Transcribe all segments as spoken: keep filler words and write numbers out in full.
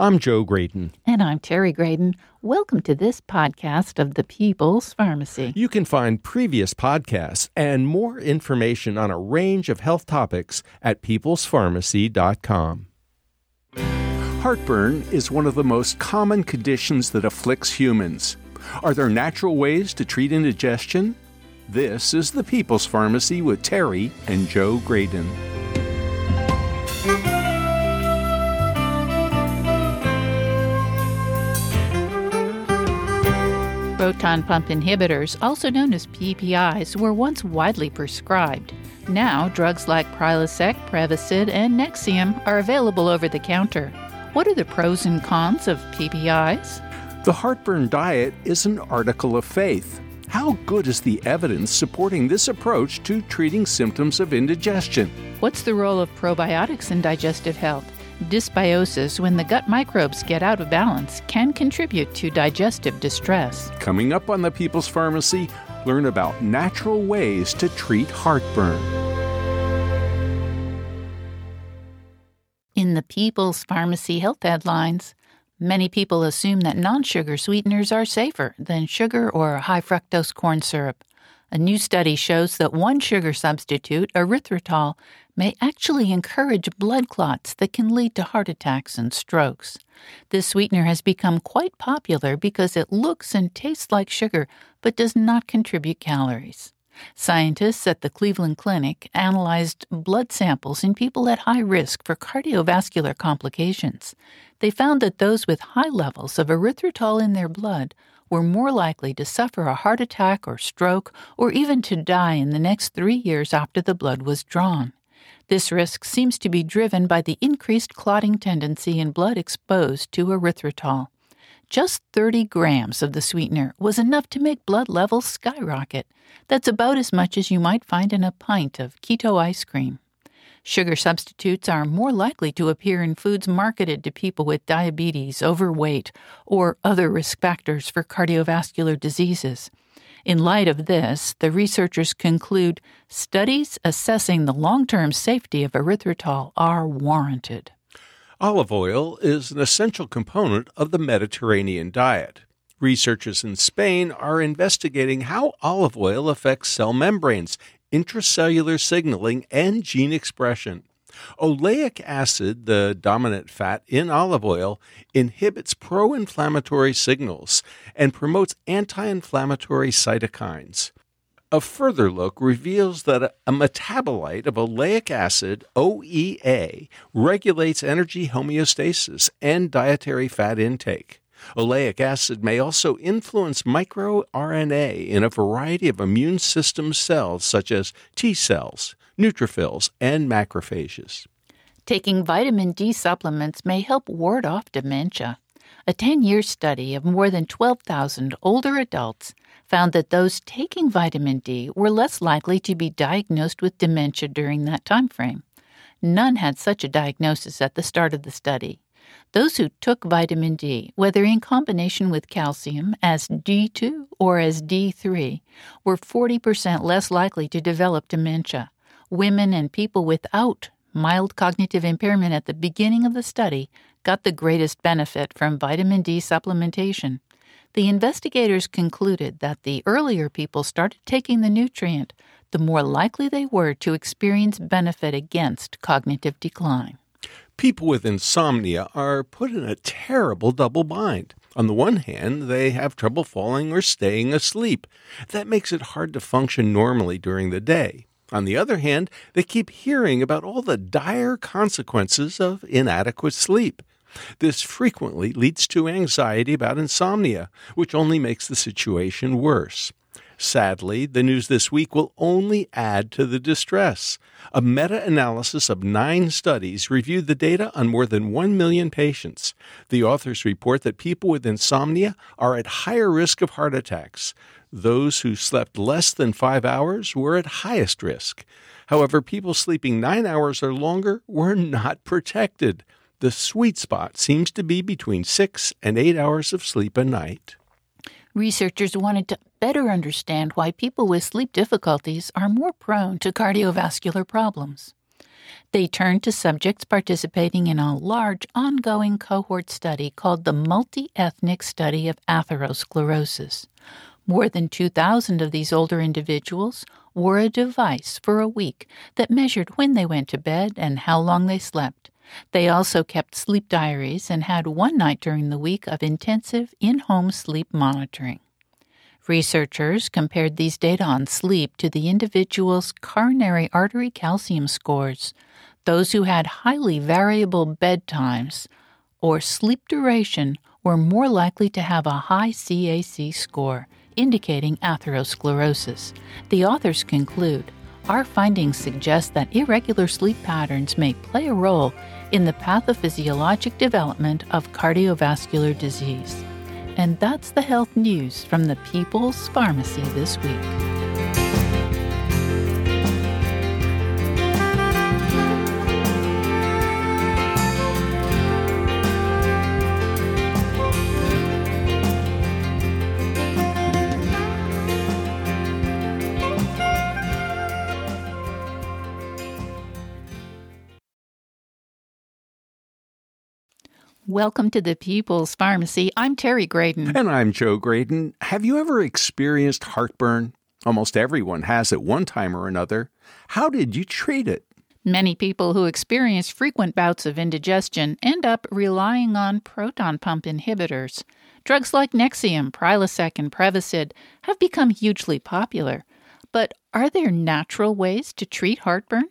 I'm Joe Graydon. And I'm Terry Graydon. Welcome to this podcast of The People's Pharmacy. You can find previous podcasts and more information on a range of health topics at peoples pharmacy dot com. Heartburn is one of the most common conditions that afflicts humans. Are there natural ways to treat indigestion? This is The People's Pharmacy with Terry and Joe Graydon. Proton pump inhibitors, also known as P P Is, were once widely prescribed. Now, drugs like Prilosec, Prevacid, and Nexium are available over the counter. What are the pros and cons of P P Is? The heartburn diet is an article of faith. How good is the evidence supporting this approach to treating symptoms of indigestion? What's the role of probiotics in digestive health? Dysbiosis, when the gut microbes get out of balance, can contribute to digestive distress. Coming up on The People's Pharmacy, learn about natural ways to treat heartburn. In The People's Pharmacy health headlines, many people assume that non-sugar sweeteners are safer than sugar or high fructose corn syrup. A new study shows that one sugar substitute, erythritol, may actually encourage blood clots that can lead to heart attacks and strokes. This sweetener has become quite popular because it looks and tastes like sugar but does not contribute calories. Scientists at the Cleveland Clinic analyzed blood samples in people at high risk for cardiovascular complications. They found that those with high levels of erythritol in their blood were more likely to suffer a heart attack or stroke or even to die in the next three years after the blood was drawn. This risk seems to be driven by the increased clotting tendency in blood exposed to erythritol. Just thirty grams of the sweetener was enough to make blood levels skyrocket. That's about as much as you might find in a pint of keto ice cream. Sugar substitutes are more likely to appear in foods marketed to people with diabetes, overweight, or other risk factors for cardiovascular diseases. In light of this, the researchers conclude studies assessing the long-term safety of erythritol are warranted. Olive oil is an essential component of the Mediterranean diet. Researchers in Spain are investigating how olive oil affects cell membranes, intracellular signaling, and gene expression. Oleic acid, the dominant fat in olive oil, inhibits pro-inflammatory signals and promotes anti-inflammatory cytokines. A further look reveals that a metabolite of oleic acid, O E A, regulates energy homeostasis and dietary fat intake. Oleic acid may also influence microRNA in a variety of immune system cells such as T cells, neutrophils, and macrophages. Taking vitamin D supplements may help ward off dementia. A ten-year study of more than twelve thousand older adults found that those taking vitamin D were less likely to be diagnosed with dementia during that time frame. None had such a diagnosis at the start of the study. Those who took vitamin D, whether in combination with calcium as D two or as D three, were forty percent less likely to develop dementia. Women and people without mild cognitive impairment at the beginning of the study got the greatest benefit from vitamin D supplementation. The investigators concluded that the earlier people started taking the nutrient, the more likely they were to experience benefit against cognitive decline. People with insomnia are put in a terrible double bind. On the one hand, they have trouble falling or staying asleep. That makes it hard to function normally during the day. On the other hand, they keep hearing about all the dire consequences of inadequate sleep. This frequently leads to anxiety about insomnia, which only makes the situation worse. Sadly, the news this week will only add to the distress. A meta-analysis of nine studies reviewed the data on more than one million patients. The authors report that people with insomnia are at higher risk of heart attacks. Those who slept less than five hours were at highest risk. However, people sleeping nine hours or longer were not protected. The sweet spot seems to be between six and eight hours of sleep a night. Researchers wanted to better understand why people with sleep difficulties are more prone to cardiovascular problems. They turned to subjects participating in a large ongoing cohort study called the Multi-Ethnic Study of Atherosclerosis. More than two thousand of these older individuals wore a device for a week that measured when they went to bed and how long they slept. They also kept sleep diaries and had one night during the week of intensive in-home sleep monitoring. Researchers compared these data on sleep to the individual's coronary artery calcium scores. Those who had highly variable bedtimes or sleep duration were more likely to have a high C A C score, indicating atherosclerosis. The authors conclude, "Our findings suggest that irregular sleep patterns may play a role in the pathophysiologic development of cardiovascular disease." And that's the health news from the People's Pharmacy this week. Welcome to the People's Pharmacy. I'm Terry Graydon. And I'm Joe Graydon. Have you ever experienced heartburn? Almost everyone has at one time or another. How did you treat it? Many people who experience frequent bouts of indigestion end up relying on proton pump inhibitors. Drugs like Nexium, Prilosec, and Prevacid have become hugely popular. But are there natural ways to treat heartburn?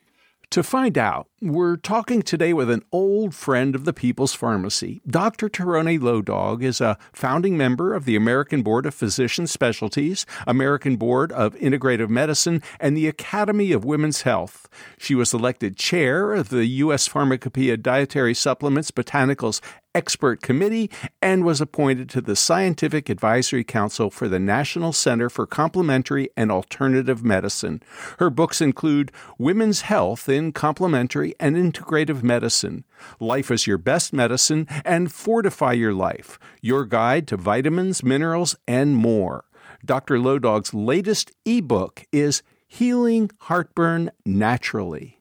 To find out, we're talking today with an old friend of the People's Pharmacy. Doctor Tieraona Low Dog is a founding member of the American Board of Physician Specialties, American Board of Integrative Medicine, and the Academy of Women's Health. She was elected chair of the U S Pharmacopeia Dietary Supplements Botanicals Expert Committee and was appointed to the Scientific Advisory Council for the National Center for Complementary and Alternative Medicine. Her books include Women's Health in Complementary and Integrative Medicine, Life is Your Best Medicine, and Fortify Your Life, Your Guide to Vitamins, Minerals, and More. Doctor Low Dog's latest ebook is Healing Heartburn Naturally.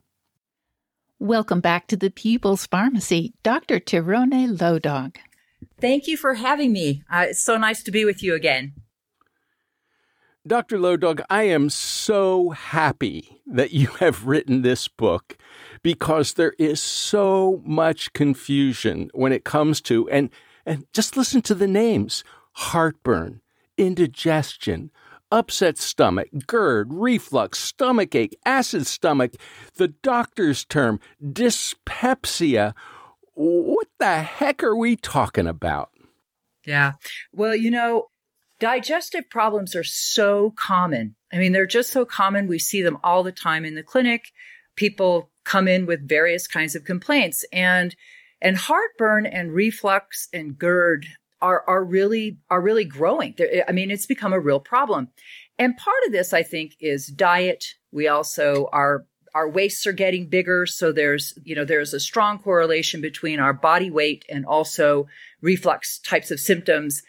Welcome back to the People's Pharmacy, Doctor Tieraona Low Dog. Thank you for having me. Uh, it's so nice to be with you again. Doctor Low Dog, I am so happy that you have written this book because there is so much confusion when it comes to, and, and just listen to the names, heartburn, indigestion, upset stomach, GERD, reflux, stomach ache, acid stomach, the doctor's term, dyspepsia. What the heck are we talking about? Yeah. Well, you know, digestive problems are so common. I mean, they're just so common. We see them all the time in the clinic. People come in with various kinds of complaints. And and heartburn and reflux and GERD are are really are really growing. They're, I mean, it's become a real problem. And part of this, I think, is diet. We also our our waists are getting bigger, so there's, you know, there's a strong correlation between our body weight and also reflux types of symptoms.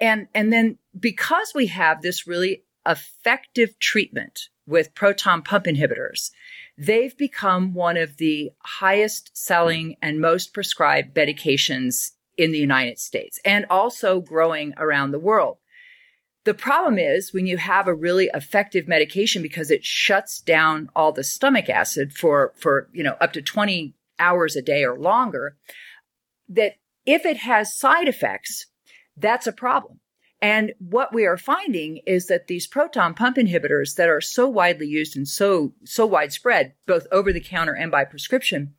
And and then because we have this really effective treatment with proton pump inhibitors, they've become one of the highest selling and most prescribed medications in the United States and also growing around the world. The problem is when you have a really effective medication, because it shuts down all the stomach acid for, for, you know, up to twenty hours a day or longer, that if it has side effects, that's a problem. And what we are finding is that these proton pump inhibitors that are so widely used and so, so widespread, both over the counter and by prescription,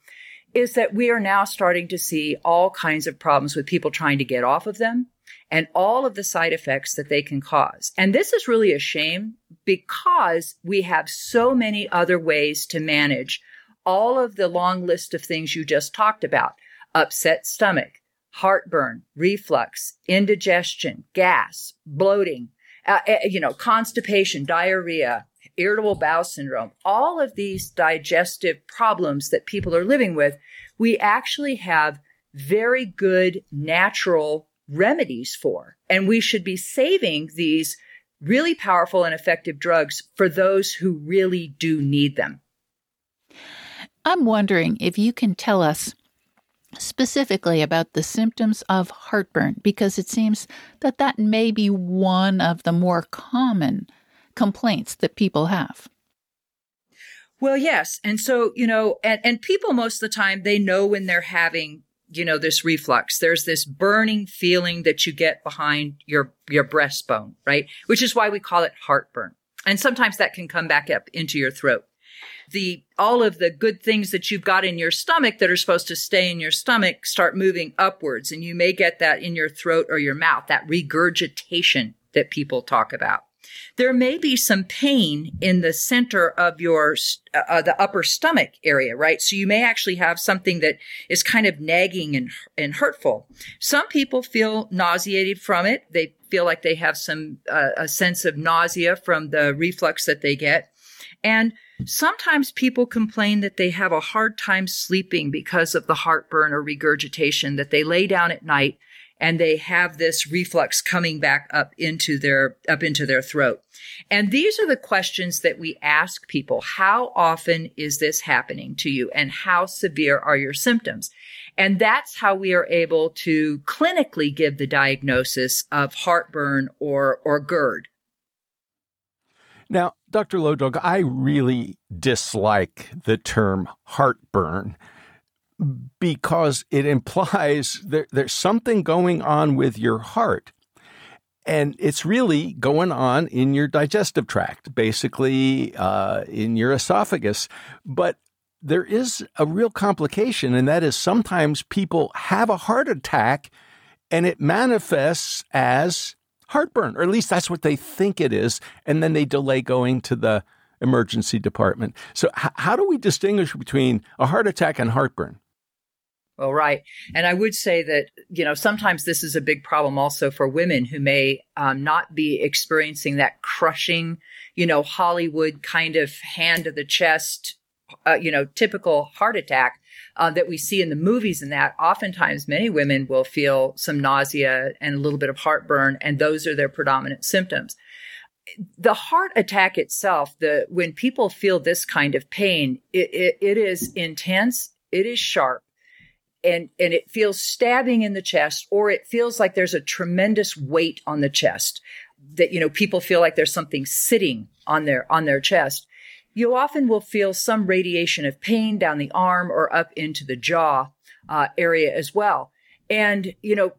is that we are now starting to see all kinds of problems with people trying to get off of them and all of the side effects that they can cause. And this is really a shame because we have so many other ways to manage all of the long list of things you just talked about: upset stomach, heartburn, reflux, indigestion, gas, bloating, uh, you know, constipation, diarrhea, irritable bowel syndrome, all of these digestive problems that people are living with. We actually have very good natural remedies for, and we should be saving these really powerful and effective drugs for those who really do need them. I'm wondering if you can tell us specifically about the symptoms of heartburn, because it seems that that may be one of the more common complaints that people have. Well, yes. And so, you know, and, and people most of the time, they know when they're having, you know, this reflux. There's this burning feeling that you get behind your, your breastbone, right? Which is why we call it heartburn. And sometimes that can come back up into your throat. The, all of the good things that you've got in your stomach that are supposed to stay in your stomach start moving upwards. And you may get that in your throat or your mouth, that regurgitation that people talk about. There may be some pain in the center of your, uh, the upper stomach area, right? So you may actually have something that is kind of nagging and, and hurtful. Some people feel nauseated from it. They feel like they have some, uh, a sense of nausea from the reflux that they get. And sometimes people complain that they have a hard time sleeping because of the heartburn or regurgitation, that they lay down at night and they have this reflux coming back up into their, up into their throat. And these are the questions that we ask people. How often is this happening to you? And how severe are your symptoms? And that's how we are able to clinically give the diagnosis of heartburn or, or GERD. Now, Doctor Low Dog, I really dislike the term heartburn, because it implies there, there's something going on with your heart. And it's really going on in your digestive tract, basically uh, in your esophagus. But there is a real complication, and that is sometimes people have a heart attack and it manifests as heartburn, or at least that's what they think it is. And then they delay going to the emergency department. So h- how do we distinguish between a heart attack and heartburn? Well, right. And I would say that, you know, sometimes this is a big problem also for women who may um, not be experiencing that crushing, you know, Hollywood kind of hand to the chest, uh, you know, typical heart attack uh, that we see in the movies. And that oftentimes many women will feel some nausea and a little bit of heartburn, and those are their predominant symptoms. The heart attack itself, the when people feel this kind of pain, it, it, it is intense, it is sharp, and, and it feels stabbing in the chest, or it feels like there's a tremendous weight on the chest that, you know, people feel like there's something sitting on their on their chest. You often will feel some radiation of pain down the arm or up into the jaw uh, area as well. And, you know,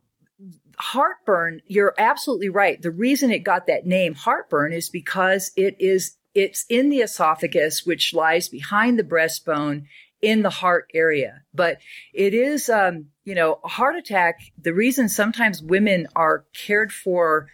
heartburn, you're absolutely right. The reason it got that name heartburn is because it is, it's in the esophagus, which lies behind the breastbone in the heart area. But it is, um, you know, a heart attack. The reason sometimes women are cared for,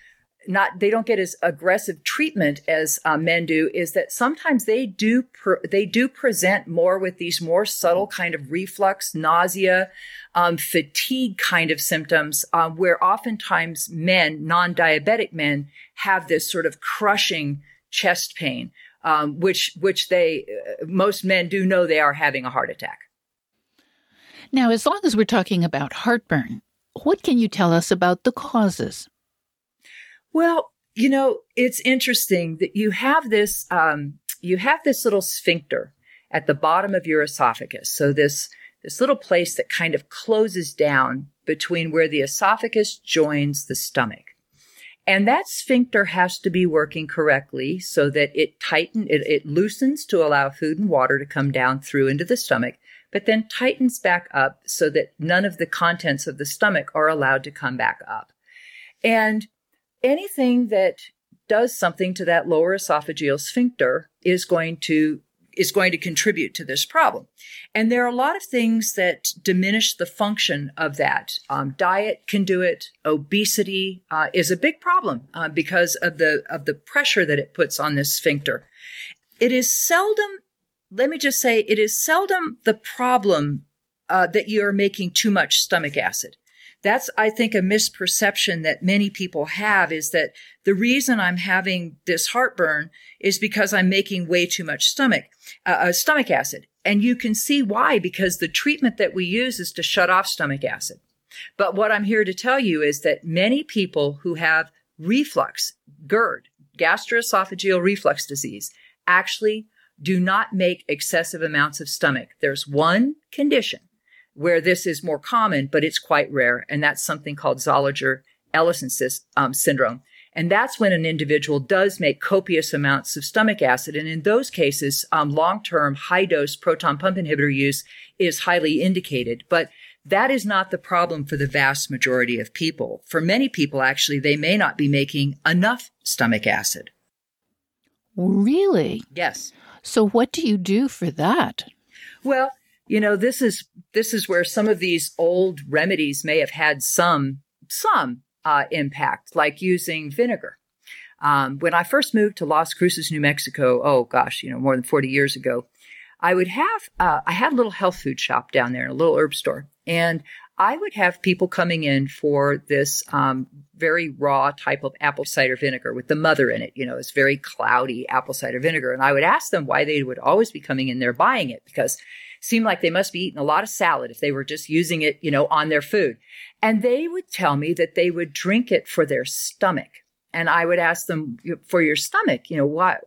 not, they don't get as aggressive treatment as uh, men do, is that sometimes they do, pre- they do present more with these more subtle kind of reflux, nausea, um, fatigue kind of symptoms, uh, where oftentimes men, non-diabetic men, have this sort of crushing chest pain, um, which, which they, uh, most men do know they are having a heart attack. Now, as long as we're talking about heartburn, what can you tell us about the causes? Well, you know, it's interesting that you have this, um, you have this little sphincter at the bottom of your esophagus. So this, this little place that kind of closes down between where the esophagus joins the stomach. And that sphincter has to be working correctly so that it tightens, it, it loosens to allow food and water to come down through into the stomach, but then tightens back up so that none of the contents of the stomach are allowed to come back up. And anything that does something to that lower esophageal sphincter is going to is going to contribute to this problem. And there are a lot of things that diminish the function of that. Um, diet can do it. Obesity uh, is a big problem uh, because of the of the pressure that it puts on this sphincter. It is seldom, let me just say, it is seldom the problem uh, that you are making too much stomach acid. That's, I think, a misperception that many people have, is that the reason I'm having this heartburn is because I'm making way too much stomach, uh, stomach acid. And you can see why, because the treatment that we use is to shut off stomach acid. But what I'm here to tell you is that many people who have reflux, GERD, gastroesophageal reflux disease, actually do not make excessive amounts of stomach. There's one condition where this is more common, but it's quite rare, and that's something called Zollinger-Ellison um, syndrome. And that's when an individual does make copious amounts of stomach acid. And in those cases, um, long-term high-dose proton pump inhibitor use is highly indicated. But that is not the problem for the vast majority of people. For many people, actually, they may not be making enough stomach acid. Really? Yes. So what do you do for that? Well, you know, this is this is where some of these old remedies may have had some some uh, impact, like using vinegar. Um, when I first moved to Las Cruces, New Mexico, oh gosh, you know, more than forty years ago, I would have uh, I had a little health food shop down there, a little herb store, and I would have people coming in for this um, very raw type of apple cider vinegar with the mother in it. You know, it's very cloudy apple cider vinegar. And I would ask them why they would always be coming in there buying it, because it seemed like they must be eating a lot of salad if they were just using it, you know, on their food. And they would tell me that they would drink it for their stomach. And I would ask them, for your stomach, you know, why?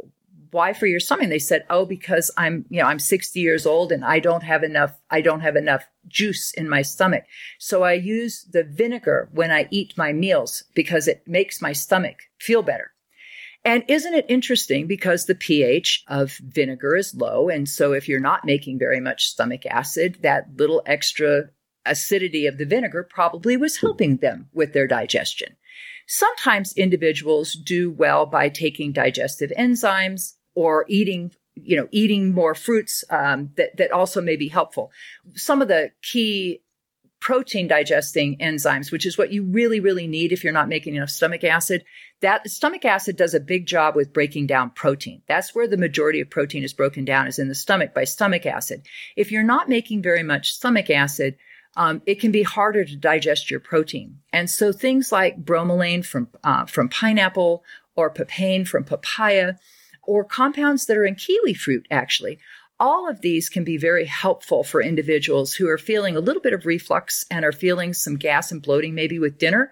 Why for your stomach? They said, oh, because I'm, you know, I'm sixty years old and I don't have enough, I don't have enough juice in my stomach. So I use the vinegar when I eat my meals because it makes my stomach feel better. And isn't it interesting, because the pH of vinegar is low. And so if you're not making very much stomach acid, that little extra acidity of the vinegar probably was helping them with their digestion. Sometimes individuals do well by taking digestive enzymes or eating, you know, eating more fruits um, that, that also may be helpful. Some of the key protein digesting enzymes, which is what you really, really need if you're not making enough stomach acid, that stomach acid does a big job with breaking down protein. That's where the majority of protein is broken down, is in the stomach by stomach acid. If you're not making very much stomach acid, Um, it can be harder to digest your protein. And so things like bromelain from uh, from pineapple, or papain from papaya, or compounds that are in kiwi fruit, actually, all of these can be very helpful for individuals who are feeling a little bit of reflux and are feeling some gas and bloating maybe with dinner.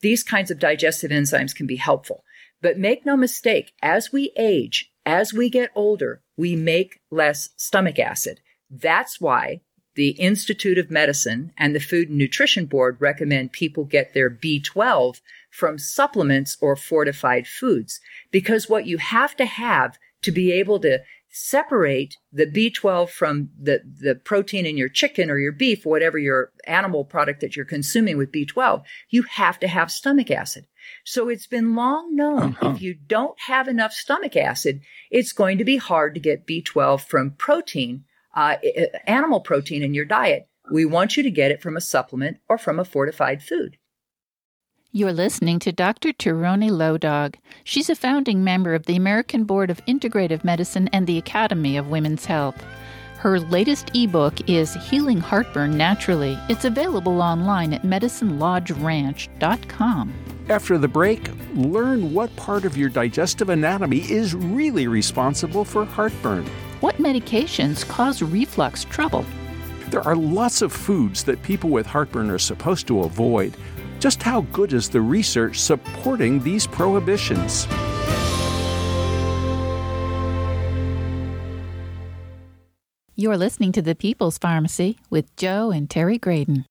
These kinds of digestive enzymes can be helpful. But make no mistake, as we age, as we get older, we make less stomach acid. That's why the Institute of Medicine and the Food and Nutrition Board recommend people get their B twelve from supplements or fortified foods, because what you have to have to be able to separate the B twelve from the, the protein in your chicken or your beef, whatever your animal product that you're consuming with B twelve, you have to have stomach acid. So it's been long known, uh-huh. if you don't have enough stomach acid, it's going to be hard to get B twelve from protein, Uh, animal protein in your diet. We want you to get it from a supplement or from a fortified food. You're listening to Doctor Tieraona Low Dog. She's a founding member of the American Board of Integrative Medicine and the Academy of Women's Health. Her latest ebook is Healing Heartburn Naturally. It's available online at Medicine Lodge Ranch dot com. After the break, learn what part of your digestive anatomy is really responsible for heartburn. What medications cause reflux trouble? There are lots of foods that people with heartburn are supposed to avoid. Just how good is the research supporting these prohibitions? You're listening to The People's Pharmacy with Joe and Terry Graydon.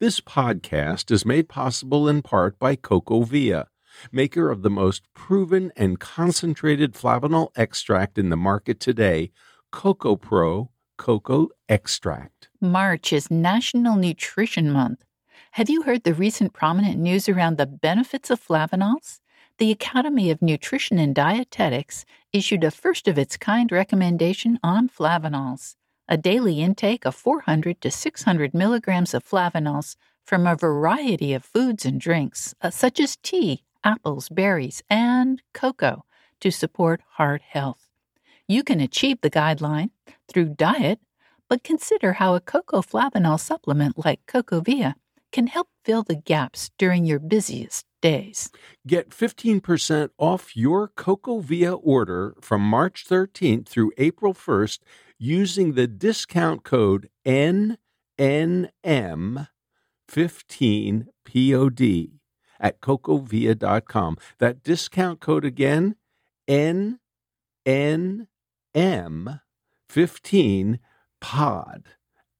This podcast is made possible in part by CocoaVia, maker of the most proven and concentrated flavanol extract in the market today, CocoaPro Cocoa Extract. March is National Nutrition Month. Have you heard the recent prominent news around the benefits of flavanols? The Academy of Nutrition and Dietetics issued a first-of-its-kind recommendation on flavanols, a daily intake of four hundred to six hundred milligrams of flavanols from a variety of foods and drinks, uh, such as tea, apples, berries, and cocoa, to support heart health. You can achieve the guideline through diet, but consider how a cocoa flavanol supplement like CocoaVia can help fill the gaps during your busiest days. Get fifteen percent off your CocoaVia order from March thirteenth through April first using the discount code N N M fifteen P O D at Cocoavia dot com. That discount code again, N N M fifteen P O D N M fifteen pod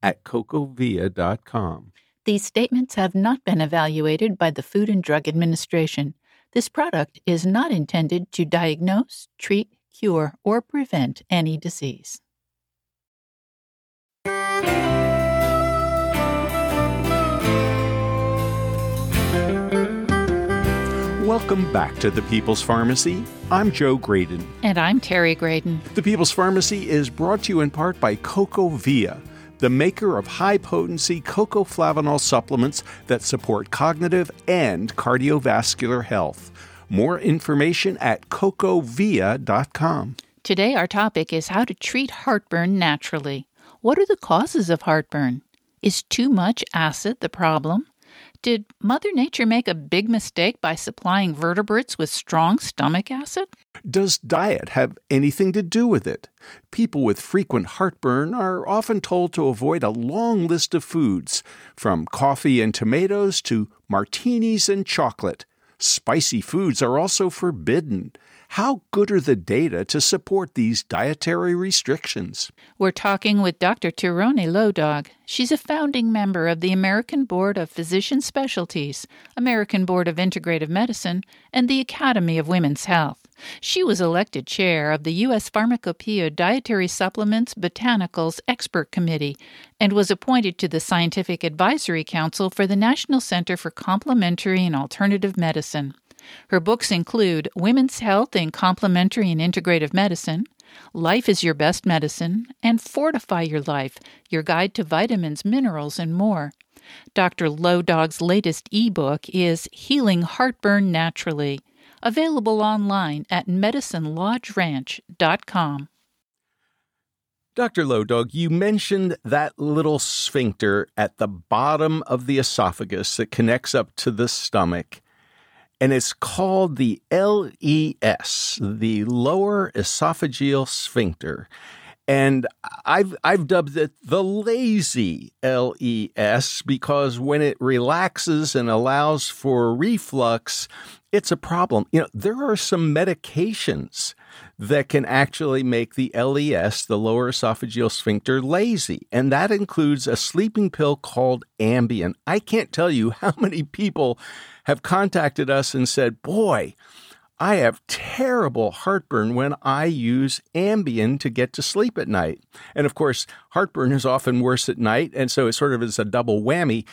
at Cocoavia dot com. These statements have not been evaluated by the Food and Drug Administration. This product is not intended to diagnose, treat, cure, or prevent any disease. Welcome back to The People's Pharmacy. I'm Joe Graydon. And I'm Terry Graydon. The People's Pharmacy is brought to you in part by CocoaVia, the maker of high-potency cocoa flavanol supplements that support cognitive and cardiovascular health. More information at Cocoavia dot com. Today our topic is how to treat heartburn naturally. What are the causes of heartburn? Is too much acid the problem? Did Mother Nature make a big mistake by supplying vertebrates with strong stomach acid? Does diet have anything to do with it? People with frequent heartburn are often told to avoid a long list of foods, from coffee and tomatoes to martinis and chocolate. Spicy foods are also forbidden. How good are the data to support these dietary restrictions? We're talking with Doctor Tieraona Low Dog. She's a founding member of the American Board of Physician Specialties, American Board of Integrative Medicine, and the Academy of Women's Health. She was elected chair of the U S Pharmacopeia Dietary Supplements Botanicals Expert Committee and was appointed to the Scientific Advisory Council for the National Center for Complementary and Alternative Medicine. Her books include Women's Health in Complementary and Integrative Medicine, Life is Your Best Medicine, and Fortify Your Life, Your Guide to Vitamins, Minerals, and More. Doctor Low Dog's latest ebook is Healing Heartburn Naturally, available online at Medicine Lodge Ranch dot com. Doctor Low Dog, you mentioned that little sphincter at the bottom of the esophagus that connects up to the stomach. And it's called the L E S, the lower esophageal sphincter. And I've I've dubbed it the lazy L E S because when it relaxes and allows for reflux, it's a problem. You know, there are some medications that can actually make the L E S, the lower esophageal sphincter, lazy. And that includes a sleeping pill called Ambien. I can't tell you how many people have contacted us and said, boy, I have terrible heartburn when I use Ambien to get to sleep at night. And of course, heartburn is often worse at night, and so it sort of is a double whammy.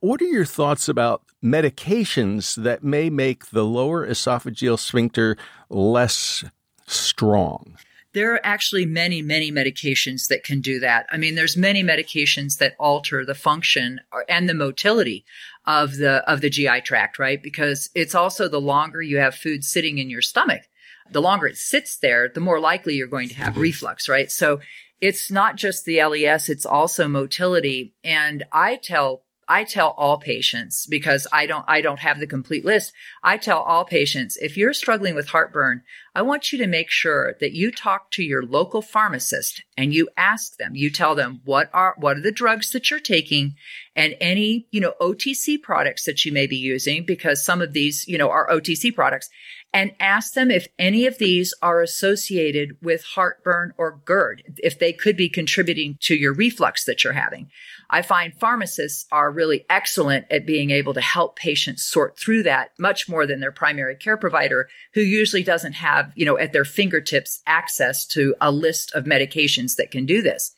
What are your thoughts about medications that may make the lower esophageal sphincter less strong? There are actually many, many medications that can do that. I mean, there's many medications that alter the function or, and the motility of the of the G I tract, right? Because it's also the longer you have food sitting in your stomach, the longer it sits there, the more likely you're going to have reflux, right? So it's not just the L E S, it's also motility. And I tell I tell all patients, because I don't I don't have the complete list, I tell all patients, if you're struggling with heartburn, I want you to make sure that you talk to your local pharmacist and you ask them, you tell them what are what are the drugs that you're taking and any, you know, O T C products that you may be using, because some of these, you know, are O T C products, and ask them if any of these are associated with heartburn or GERD, if they could be contributing to your reflux that you're having. I find pharmacists are really excellent at being able to help patients sort through that much more than their primary care provider, who usually doesn't have, you know, at their fingertips access to a list of medications that can do this.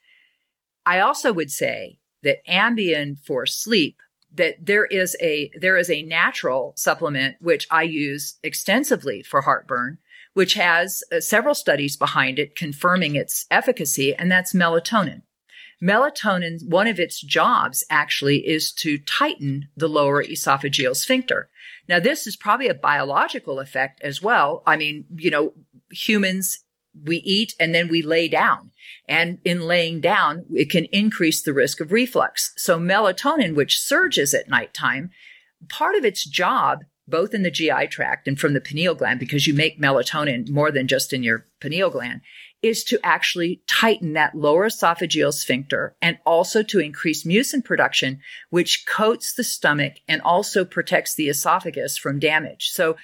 I also would say that Ambien for sleep, that there is a there is a natural supplement which I use extensively for heartburn, which has uh, several studies behind it confirming its efficacy, and that's melatonin. Melatonin, one of its jobs actually is to tighten the lower esophageal sphincter. Now, this is probably a biological effect as well. I mean, you know, humans, we eat and then we lay down. And in laying down, it can increase the risk of reflux. So melatonin, which surges at nighttime, part of its job, both in the G I tract and from the pineal gland, because you make melatonin more than just in your pineal gland, is to actually tighten that lower esophageal sphincter and also to increase mucin production, which coats the stomach and also protects the esophagus from damage. So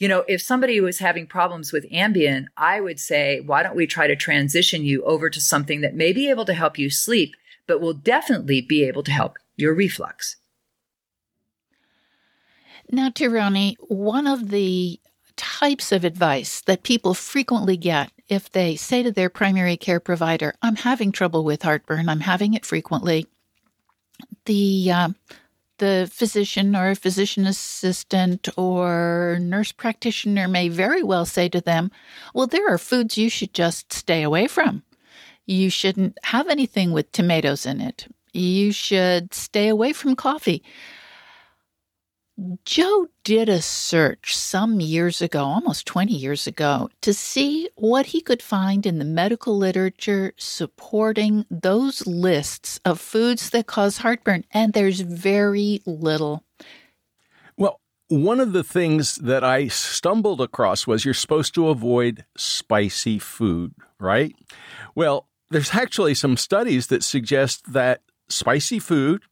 you know, if somebody was having problems with Ambien, I would say, why don't we try to transition you over to something that may be able to help you sleep, but will definitely be able to help your reflux. Now, Tieraona, one of the types of advice that people frequently get if they say to their primary care provider, I'm having trouble with heartburn, I'm having it frequently, the um, the physician or physician assistant or nurse practitioner may very well say to them, well, there are foods you should just stay away from. You shouldn't have anything with tomatoes in it. You should stay away from coffee. Joe did a search some years ago, almost twenty years ago, to see what he could find in the medical literature supporting those lists of foods that cause heartburn, and there's very little. Well, one of the things that I stumbled across was you're supposed to avoid spicy food, right? Well, there's actually some studies that suggest that spicy food,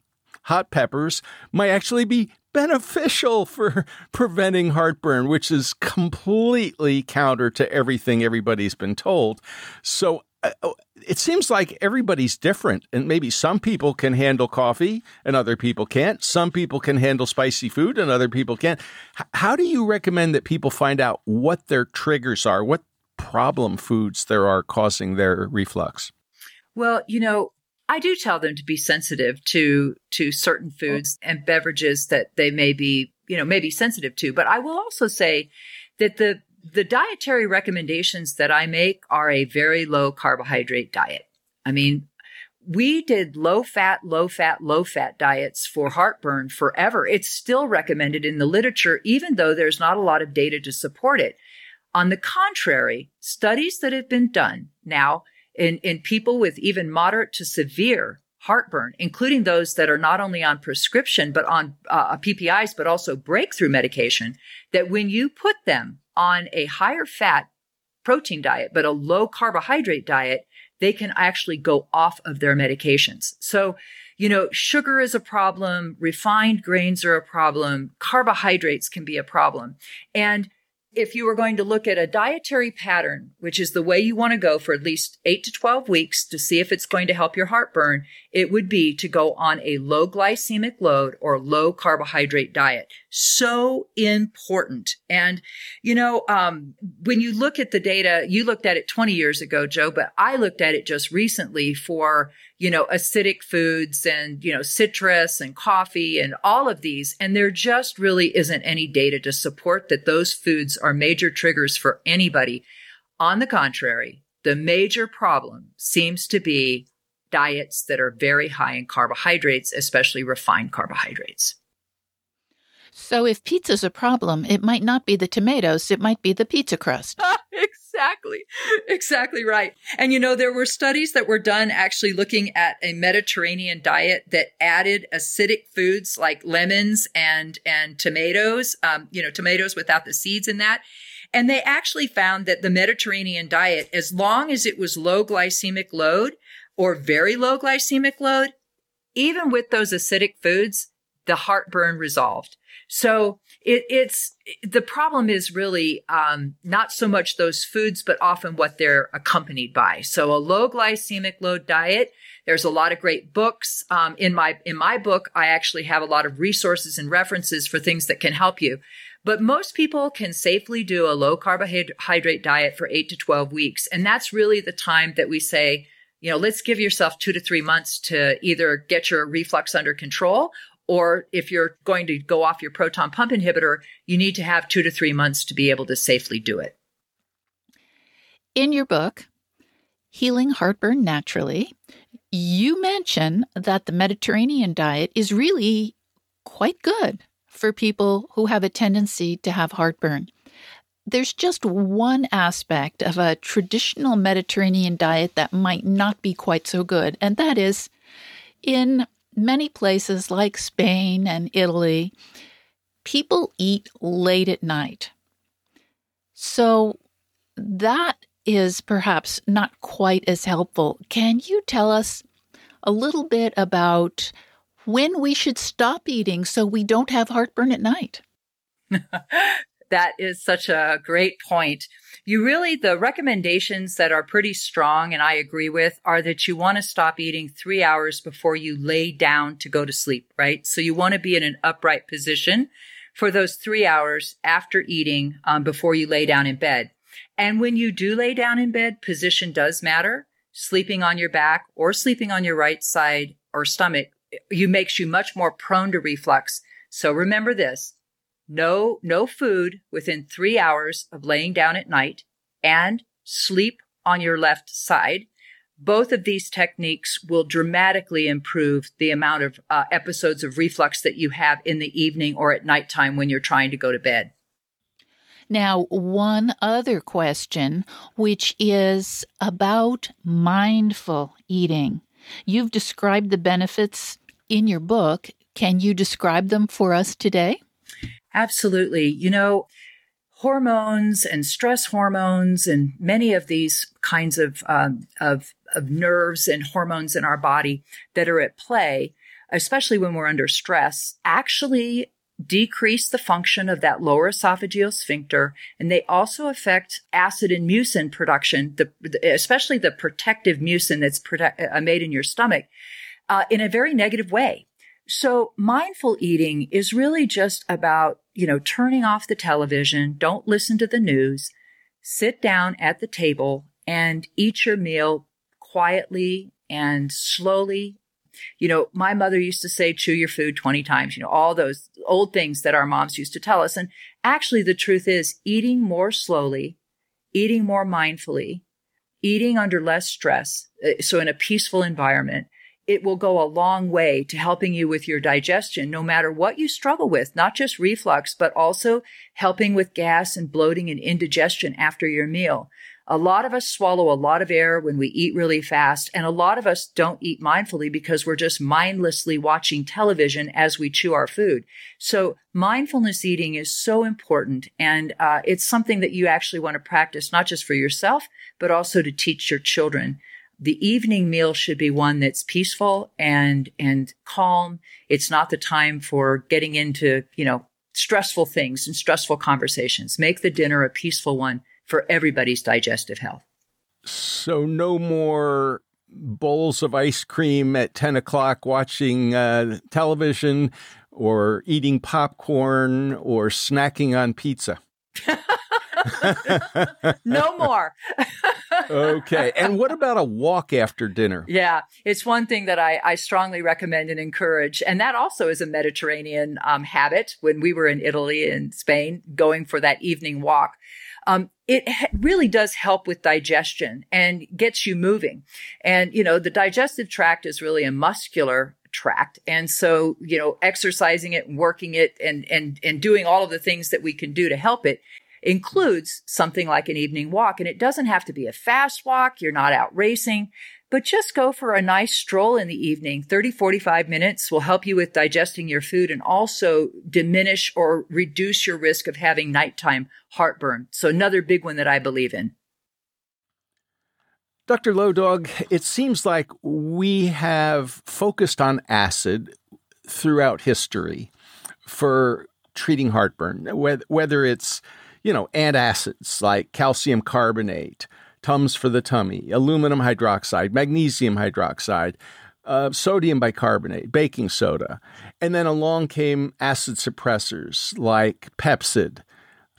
hot peppers, might actually be beneficial for preventing heartburn, which is completely counter to everything everybody's been told. So uh, it seems like everybody's different, and maybe some people can handle coffee and other people can't. Some people can handle spicy food and other people can't. H- how do you recommend that people find out what their triggers are, what problem foods there are causing their reflux? Well, you know, I do tell them to be sensitive to to certain foods and beverages that they may be, you know, may be sensitive to. But I will also say that the the dietary recommendations that I make are a very low carbohydrate diet. I mean, we did low fat, low fat, low fat diets for heartburn forever. It's still recommended in the literature, even though there's not a lot of data to support it. On the contrary, studies that have been done now In, in people with even moderate to severe heartburn, including those that are not only on prescription, but on uh, P P Is, but also breakthrough medication, that when you put them on a higher fat protein diet, but a low carbohydrate diet, they can actually go off of their medications. So, you know, sugar is a problem, refined grains are a problem, carbohydrates can be a problem. And if you were going to look at a dietary pattern, which is the way you want to go for at least eight to twelve weeks to see if it's going to help your heartburn, it would be to go on a low glycemic load or low carbohydrate diet. So important. And, you know, um, when you look at the data, you looked at it twenty years ago, Joe, but I looked at it just recently for, you know, acidic foods and, you know, citrus and coffee and all of these. And there just really isn't any data to support that those foods are major triggers for anybody. On the contrary, the major problem seems to be diets that are very high in carbohydrates, especially refined carbohydrates. So if pizza's a problem, it might not be the tomatoes, it might be the pizza crust. Exactly. Exactly right. And, you know, there were studies that were done actually looking at a Mediterranean diet that added acidic foods like lemons and, and tomatoes, um, you know, tomatoes without the seeds in that. And they actually found that the Mediterranean diet, as long as it was low glycemic load or very low glycemic load, even with those acidic foods, the heartburn resolved. So it, it's the problem is really um, not so much those foods, but often what they're accompanied by. So a low glycemic load diet. There's a lot of great books um, in my in my book. I actually have a lot of resources and references for things that can help you. But most people can safely do a low carbohydrate diet for eight to twelve weeks, and that's really the time that we say, you know, let's give yourself two to three months to either get your reflux under control. Or if you're going to go off your proton pump inhibitor, you need to have two to three months to be able to safely do it. In your book, Healing Heartburn Naturally, you mention that the Mediterranean diet is really quite good for people who have a tendency to have heartburn. There's just one aspect of a traditional Mediterranean diet that might not be quite so good, and that is in many places like Spain and Italy, people eat late at night. So that is perhaps not quite as helpful. Can you tell us a little bit about when we should stop eating so we don't have heartburn at night? that is such a great point. You really, the recommendations that are pretty strong and I agree with are that you want to stop eating three hours before you lay down to go to sleep, right? So you want to be in an upright position for those three hours after eating um, before you lay down in bed. And when you do lay down in bed, position does matter. Sleeping on your back or sleeping on your right side or stomach, it makes you much more prone to reflux. So remember this. No, no food within three hours of laying down at night and sleep on your left side. Both of these techniques will dramatically improve the amount of uh, episodes of reflux that you have in the evening or at nighttime when you're trying to go to bed. Now, one other question, which is about mindful eating. You've described the benefits in your book. Can you describe them for us today? Absolutely. You know, hormones and stress hormones and many of these kinds of, um, of of nerves and hormones in our body that are at play, especially when we're under stress, actually decrease the function of that lower esophageal sphincter, and they also affect acid and mucin production, the, the, especially the protective mucin that's protect, uh, made in your stomach, uh, in a very negative way. So mindful eating is really just about, you know, turning off the television, don't listen to the news, sit down at the table and eat your meal quietly and slowly. You know, my mother used to say, chew your food twenty times, you know, all those old things that our moms used to tell us. And actually the truth is eating more slowly, eating more mindfully, eating under less stress, so in a peaceful environment, it will go a long way to helping you with your digestion, no matter what you struggle with, not just reflux, but also helping with gas and bloating and indigestion after your meal. A lot of us swallow a lot of air when we eat really fast, and a lot of us don't eat mindfully because we're just mindlessly watching television as we chew our food. So mindfulness eating is so important, and uh, it's something that you actually want to practice, not just for yourself, but also to teach your children. The evening meal should be one that's peaceful and and calm. It's not the time for getting into, you know, stressful things and stressful conversations. Make the dinner a peaceful one for everybody's digestive health. So no more bowls of ice cream at ten o'clock watching uh, television or eating popcorn or snacking on pizza. No more. Okay. And what about a walk after dinner? Yeah. It's one thing that I, I strongly recommend and encourage. And that also is a Mediterranean um, habit. When we were in Italy and Spain, going for that evening walk, um, it ha- really does help with digestion and gets you moving. And, you know, the digestive tract is really a muscular tract. And so, you know, exercising it, working it, and and and doing all of the things that we can do to help it includes something like an evening walk. And it doesn't have to be a fast walk. You're not out racing, but just go for a nice stroll in the evening. thirty, forty-five minutes will help you with digesting your food and also diminish or reduce your risk of having nighttime heartburn. So another big one that I believe in. Doctor Low Dog, it seems like we have focused on acid throughout history for treating heartburn, whether it's, you know, antacids like calcium carbonate, Tums for the tummy, aluminum hydroxide, magnesium hydroxide, uh, sodium bicarbonate, baking soda. And then along came acid suppressors like Pepcid,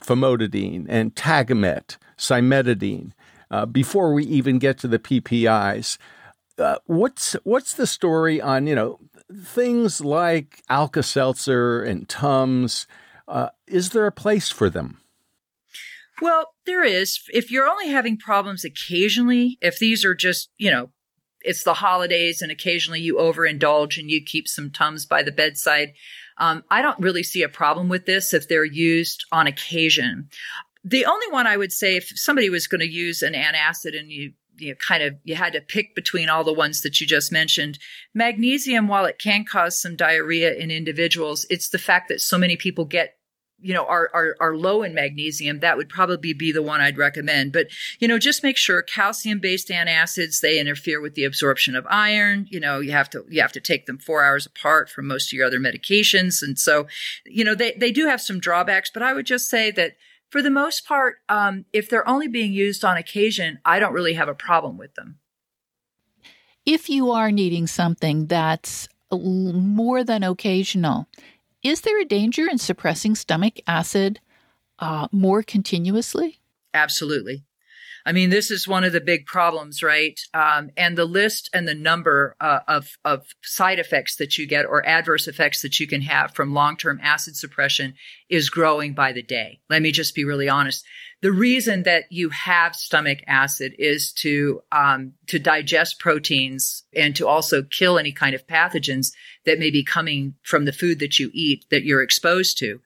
Famotidine, and Tagamet, Cimetidine, uh, before we even get to the P P Is. Uh, what's what's the story on, you know, things like Alka-Seltzer and Tums? Uh, is there a place for them? Well, there is. If you're only having problems occasionally, if these are just, you know, it's the holidays and occasionally you overindulge and you keep some Tums by the bedside, um, I don't really see a problem with this if they're used on occasion. The only one I would say, if somebody was going to use an antacid and you you know, kind of, you had to pick between all the ones that you just mentioned. Magnesium, while it can cause some diarrhea in individuals, it's the fact that so many people get you know, are, are, are low in magnesium, that would probably be the one I'd recommend. But, you know, just make sure calcium-based antacids, they interfere with the absorption of iron. You know, you have to, you have to take them four hours apart from most of your other medications. And so, you know, they, they do have some drawbacks, but I would just say that for the most part, um, if they're only being used on occasion, I don't really have a problem with them. If you are needing something that's more than occasional, is there a danger in suppressing stomach acid uh, more continuously? Absolutely. I mean, this is one of the big problems, right? Um, and the list and the number uh, of, of side effects that you get or adverse effects that you can have from long-term acid suppression is growing by the day. Let me just be really honest. The reason that you have stomach acid is to um, to digest proteins and to also kill any kind of pathogens that may be coming from the food that you eat that you're exposed to.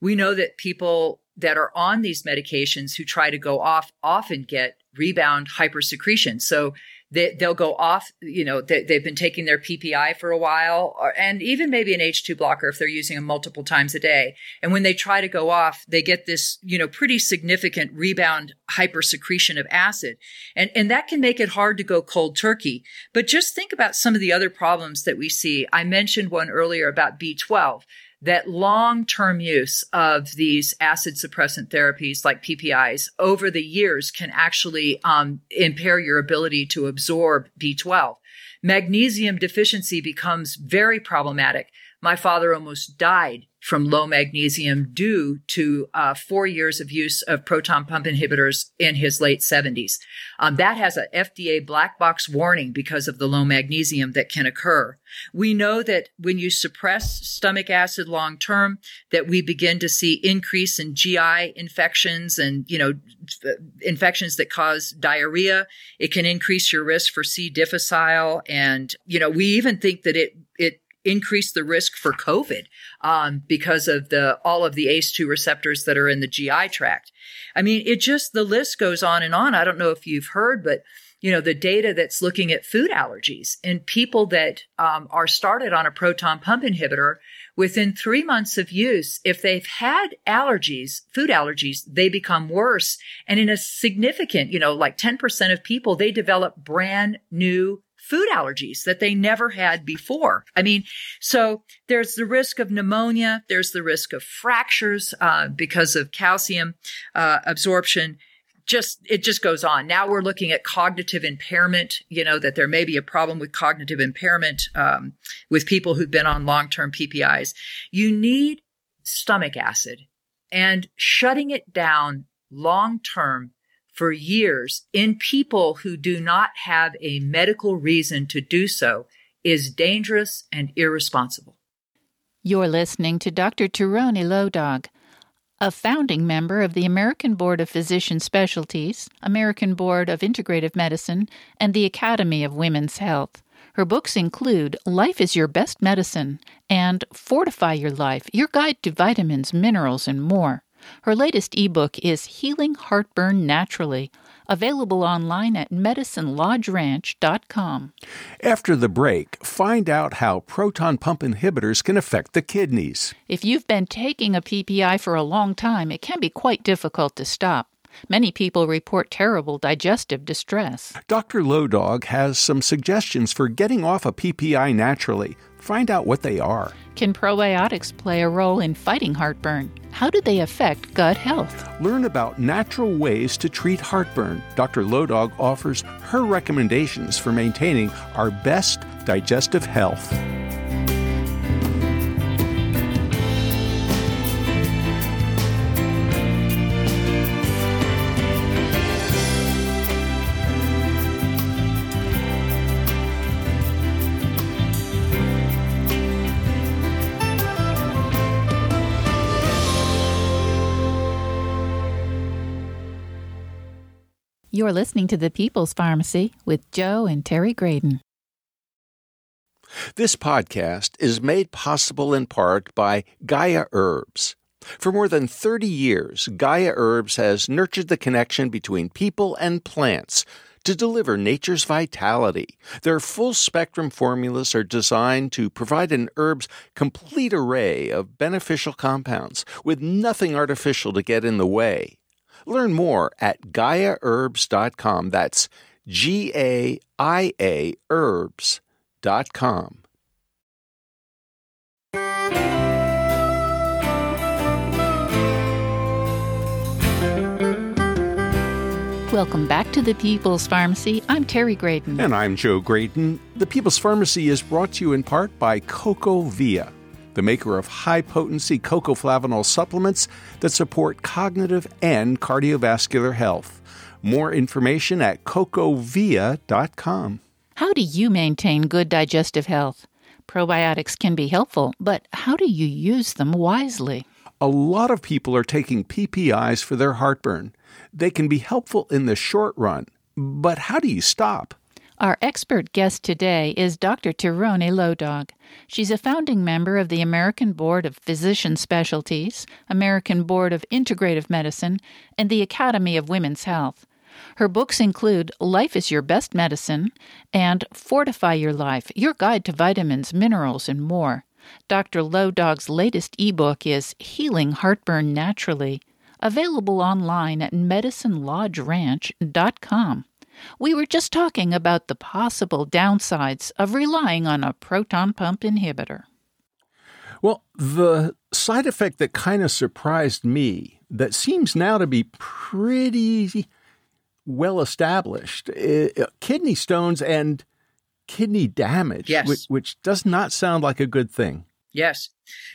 We know that people that are on these medications who try to go off often get rebound hypersecretion. So they, they'll go off, you know, they, they've been taking their P P I for a while, or, and even maybe an H two blocker if they're using them multiple times a day. And when they try to go off, they get this, you know, pretty significant rebound hypersecretion of acid. And, and that can make it hard to go cold turkey. But just think about some of the other problems that we see. I mentioned one earlier about B twelve. That long-term use of these acid suppressant therapies like P P Is over the years can actually um, impair your ability to absorb B twelve. Magnesium deficiency becomes very problematic. My father almost died from low magnesium due to uh, four years of use of proton pump inhibitors in his late seventies. Um, that has an F D A black box warning because of the low magnesium that can occur. We know that when you suppress stomach acid long-term, that we begin to see increase in G I infections and, you know, infections that cause diarrhea. It can increase your risk for C. difficile. And, you know, we even think that it, it, increase the risk for COVID um, because of the all of the A C E two receptors that are in the G I tract. I mean, it just, the list goes on and on. I don't know if you've heard, but, you know, the data that's looking at food allergies and people that um, are started on a proton pump inhibitor, within three months of use, if they've had allergies, food allergies, they become worse. And in a significant, you know, like ten percent of people, they develop brand new food allergies that they never had before. I mean, so there's the risk of pneumonia. There's the risk of fractures uh, because of calcium uh, absorption. Just, it just goes on. Now we're looking at cognitive impairment, you know, that there may be a problem with cognitive impairment um, with people who've been on long-term P P Is. You need stomach acid, and shutting it down long-term for years in people who do not have a medical reason to do so is dangerous and irresponsible. You're listening to Doctor Tieraona Low Dog, a founding member of the American Board of Physician Specialties, American Board of Integrative Medicine, and the Academy of Women's Health. Her books include Life is Your Best Medicine and Fortify Your Life, Your Guide to Vitamins, Minerals, and More. Her latest ebook is Healing Heartburn Naturally, available online at medicine lodge ranch dot com. After the break, find out how proton pump inhibitors can affect the kidneys. If you've been taking a P P I for a long time, it can be quite difficult to stop. Many people report terrible digestive distress. Doctor Low Dog has some suggestions for getting off a P P I naturally. Find out what they are. Can probiotics play a role in fighting heartburn? How do they affect gut health? Learn about natural ways to treat heartburn. Doctor Low Dog offers her recommendations for maintaining our best digestive health. You're listening to The People's Pharmacy with Joe and Terry Graydon. This podcast is made possible in part by Gaia Herbs. For more than thirty years, Gaia Herbs has nurtured the connection between people and plants to deliver nature's vitality. Their full-spectrum formulas are designed to provide an herb's complete array of beneficial compounds with nothing artificial to get in the way. Learn more at Gaia Herbs dot com. That's G A I A Herbs dot com. Welcome back to The People's Pharmacy. I'm Terry Graydon. And I'm Joe Graydon. The People's Pharmacy is brought to you in part by CocoaVia, the maker of high-potency cocoflavanol supplements that support cognitive and cardiovascular health. More information at cocoavia dot com. How do you maintain good digestive health? Probiotics can be helpful, but how do you use them wisely? A lot of people are taking P P Is for their heartburn. They can be helpful in the short run, but how do you stop? Our expert guest today is Doctor Tieraona Low Dog. She's a founding member of the American Board of Physician Specialties, American Board of Integrative Medicine, and the Academy of Women's Health. Her books include Life is Your Best Medicine and Fortify Your Life, Your Guide to Vitamins, Minerals, and More. Doctor Low Dog's latest ebook is Healing Heartburn Naturally, available online at Medicine Lodge Ranch dot com. We were just talking about the possible downsides of relying on a proton pump inhibitor. Well, the side effect that kind of surprised me, that seems now to be pretty well established, kidney stones and kidney damage, yes. which, which does not sound like a good thing. Yes.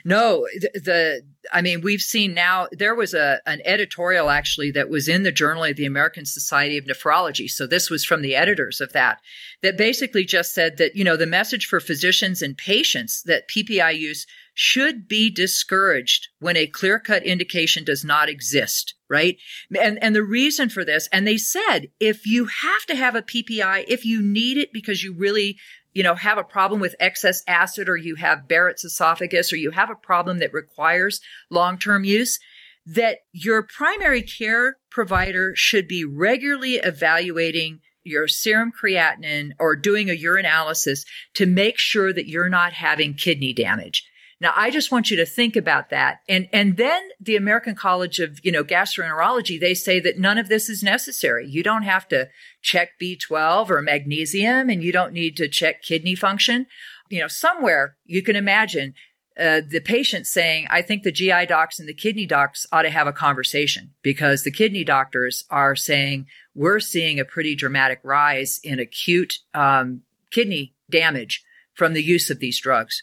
No, the, the I mean, we've seen now, there was a an editorial actually that was in the Journal of the American Society of Nephrology. So this was from the editors of that, that basically just said that, you know, the message for physicians and patients that P P I use should be discouraged when a clear-cut indication does not exist, right? And and the reason for this, and they said, if you have to have a P P I, if you need it because you really you know, have a problem with excess acid, or you have Barrett's esophagus, or you have a problem that requires long-term use, that your primary care provider should be regularly evaluating your serum creatinine or doing a urinalysis to make sure that you're not having kidney damage. Now, I just want you to think about that. And and then the American College of, you know, Gastroenterology, they say that none of this is necessary. You don't have to check B twelve or magnesium, and you don't need to check kidney function. You know, somewhere you can imagine uh, the patient saying, I think the G I docs and the kidney docs ought to have a conversation, because the kidney doctors are saying, we're seeing a pretty dramatic rise in acute um, kidney damage from the use of these drugs.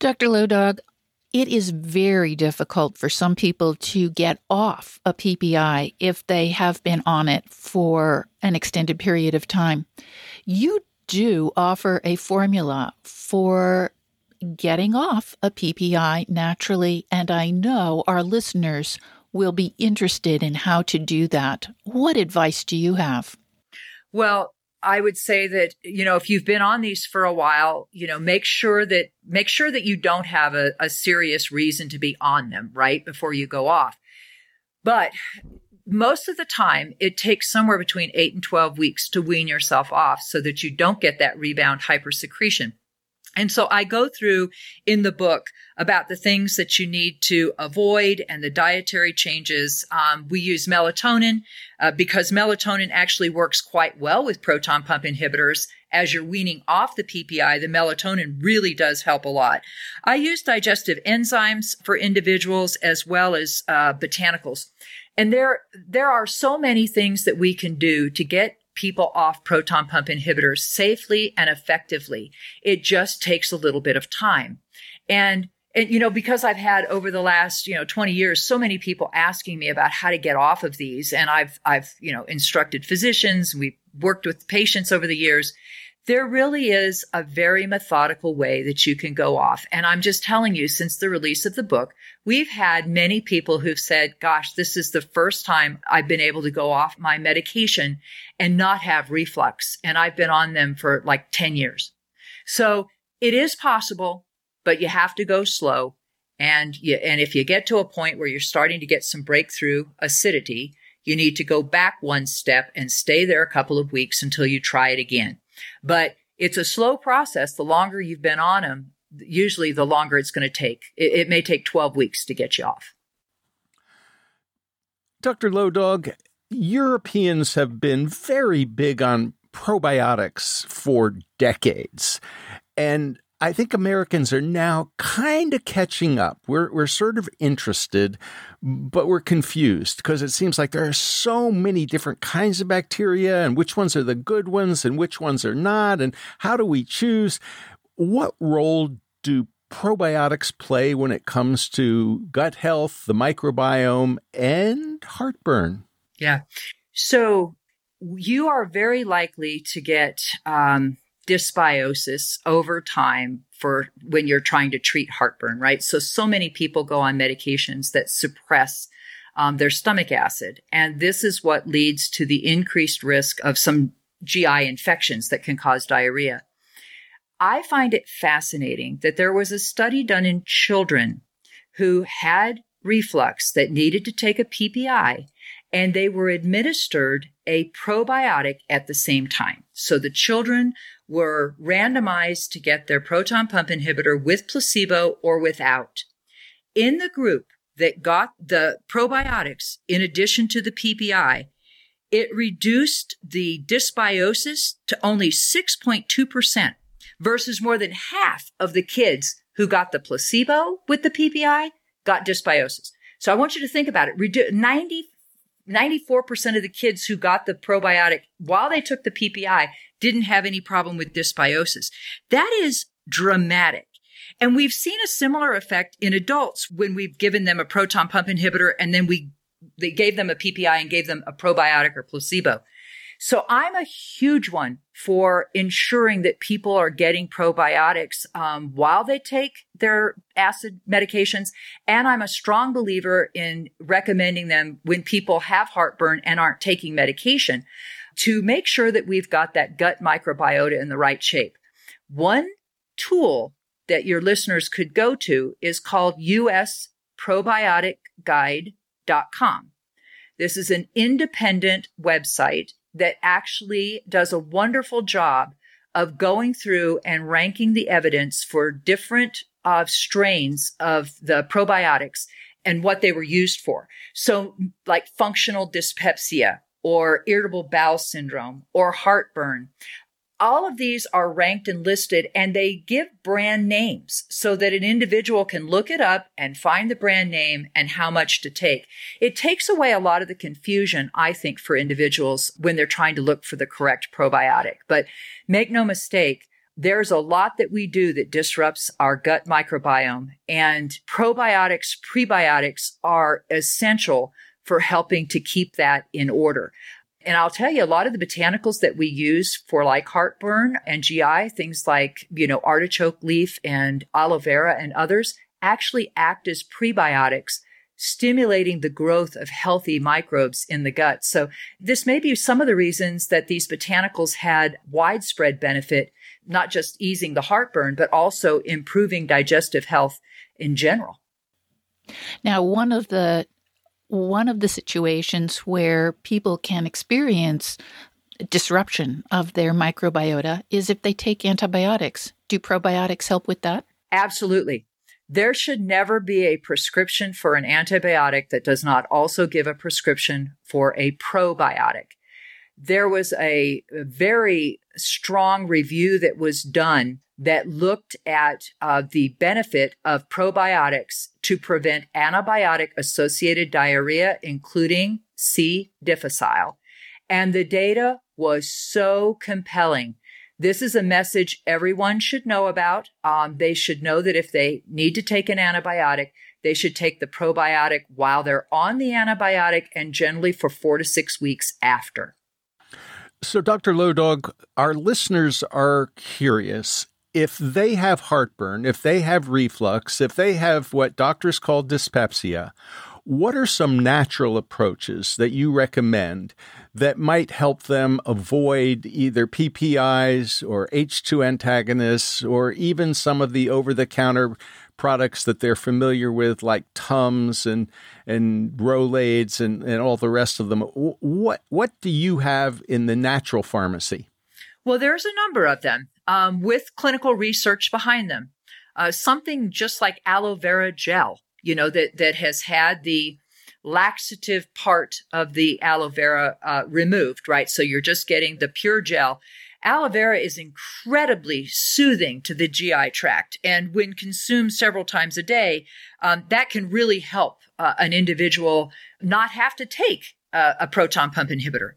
Doctor Low Dog, it is very difficult for some people to get off a P P I if they have been on it for an extended period of time. You do offer a formula for getting off a P P I naturally, and I know our listeners will be interested in how to do that. What advice do you have? Well, I would say that, you know, if you've been on these for a while, you know, make sure that make sure that you don't have a, a serious reason to be on them right before you go off. But most of the time, it takes somewhere between eight and twelve weeks to wean yourself off so that you don't get that rebound hypersecretion. And so I go through in the book about the things that you need to avoid and the dietary changes. Um, we use melatonin uh, because melatonin actually works quite well with proton pump inhibitors. As you're weaning off the P P I, the melatonin really does help a lot. I use digestive enzymes for individuals as well as uh, botanicals. And there, there are so many things that we can do to get people off proton pump inhibitors safely and effectively. It just takes a little bit of time. And, and, you know, because I've had over the last, you know, twenty years, so many people asking me about how to get off of these. And I've, I've, you know, instructed physicians. We've worked with patients over the years. There really is a very methodical way that you can go off. And I'm just telling you, since the release of the book, we've had many people who've said, gosh, this is the first time I've been able to go off my medication and not have reflux. And I've been on them for like ten years. So it is possible, but you have to go slow. And you, and if you get to a point where you're starting to get some breakthrough acidity, you need to go back one step and stay there a couple of weeks until you try it again. But it's a slow process. The longer you've been on them, usually the longer it's going to take. It, it may take twelve weeks to get you off. Doctor Low Dog, Europeans have been very big on probiotics for decades. And I think Americans are now kind of catching up. We're we're sort of interested, but we're confused because it seems like there are so many different kinds of bacteria and which ones are the good ones and which ones are not. And how do we choose? What role do probiotics play when it comes to gut health, the microbiome, and heartburn? Yeah. So you are very likely to get um, dysbiosis over time for when you're trying to treat heartburn, right? So, so many people go on medications that suppress um, their stomach acid. And this is what leads to the increased risk of some G I infections that can cause diarrhea. I find it fascinating that there was a study done in children who had reflux that needed to take a P P I, and they were administered a probiotic at the same time. So the children were randomized to get their proton pump inhibitor with placebo or without. In the group that got the probiotics in addition to the P P I, it reduced the dysbiosis to only six point two percent versus more than half of the kids who got the placebo with the P P I got dysbiosis. So I want you to think about it. Redu- ninety, ninety-four percent of the kids who got the probiotic while they took the P P I didn't have any problem with dysbiosis. That is dramatic. And we've seen a similar effect in adults when we've given them a proton pump inhibitor and then we they gave them a P P I and gave them a probiotic or placebo. So I'm a huge one for ensuring that people are getting probiotics um, while they take their acid medications. And I'm a strong believer in recommending them when people have heartburn and aren't taking medication to make sure that we've got that gut microbiota in the right shape. One tool that your listeners could go to is called U S probiotic guide dot com. This is an independent website that actually does a wonderful job of going through and ranking the evidence for different uh, strains of the probiotics and what they were used for. So like functional dyspepsia or irritable bowel syndrome or heartburn, all of these are ranked and listed, and they give brand names so that an individual can look it up and find the brand name and how much to take. It takes away a lot of the confusion, I think, for individuals when they're trying to look for the correct probiotic. But make no mistake, there's a lot that we do that disrupts our gut microbiome, and probiotics, prebiotics are essential for helping to keep that in order. And I'll tell you, a lot of the botanicals that we use for like heartburn and G I, things like, you know, artichoke leaf and aloe vera and others actually act as prebiotics, stimulating the growth of healthy microbes in the gut. So this may be some of the reasons that these botanicals had widespread benefit, not just easing the heartburn, but also improving digestive health in general. Now, one of the One of the situations where people can experience disruption of their microbiota is if they take antibiotics. Do probiotics help with that? Absolutely. There should never be a prescription for an antibiotic that does not also give a prescription for a probiotic. There was a very strong review that was done that looked at uh, the benefit of probiotics to prevent antibiotic-associated diarrhea, including C. difficile. And the data was so compelling. This is a message everyone should know about. Um, they should know that if they need to take an antibiotic, they should take the probiotic while they're on the antibiotic and generally for four to six weeks after. So, Doctor Low Dog, our listeners are curious. If they have heartburn, if they have reflux, if they have what doctors call dyspepsia, what are some natural approaches that you recommend that might help them avoid either P P Is or H two antagonists or even some of the over-the-counter products that they're familiar with, like Tums and and Rolaids and, and all the rest of them. What what do you have in the natural pharmacy? Well, there's a number of them um, with clinical research behind them. Uh, something just like aloe vera gel, you know, that that has had the laxative part of the aloe vera uh, removed, right? So you're just getting the pure gel. Aloe vera is incredibly soothing to the G I tract. And when consumed several times a day, um, that can really help uh, an individual not have to take uh, a proton pump inhibitor.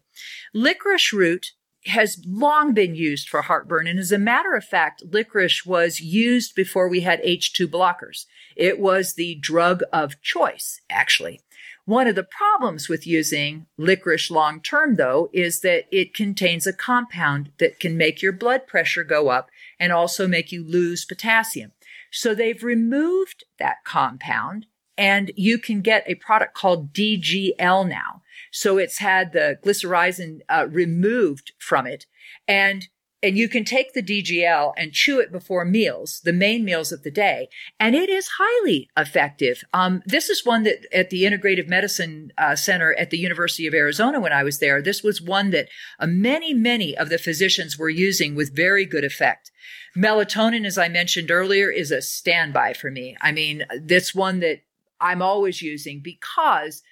Licorice root has long been used for heartburn. And as a matter of fact, licorice was used before we had H two blockers. It was the drug of choice, actually. One of the problems with using licorice long-term, though, is that it contains a compound that can make your blood pressure go up and also make you lose potassium. So they've removed that compound, and you can get a product called D G L now. So it's had the glycyrrhizin uh, removed from it, and And you can take the D G L and chew it before meals, the main meals of the day. And it is highly effective. Um, this is one that at the Integrative Medicine uh, Center at the University of Arizona, when I was there, this was one that uh, many, many of the physicians were using with very good effect. Melatonin, as I mentioned earlier, is a standby for me. I mean, that's one that I'm always using because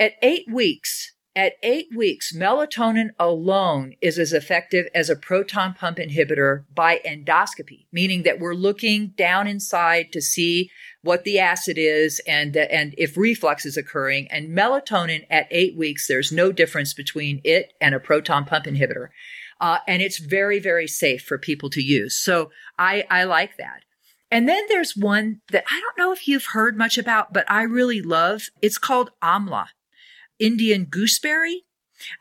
at eight weeks, At eight weeks, melatonin alone is as effective as a proton pump inhibitor by endoscopy, meaning that we're looking down inside to see what the acid is and, and if reflux is occurring. And melatonin at eight weeks, there's no difference between it and a proton pump inhibitor. Uh, and it's very, very safe for people to use. So I, I like that. And then there's one that I don't know if you've heard much about, but I really love. It's called AMLA. Indian gooseberry.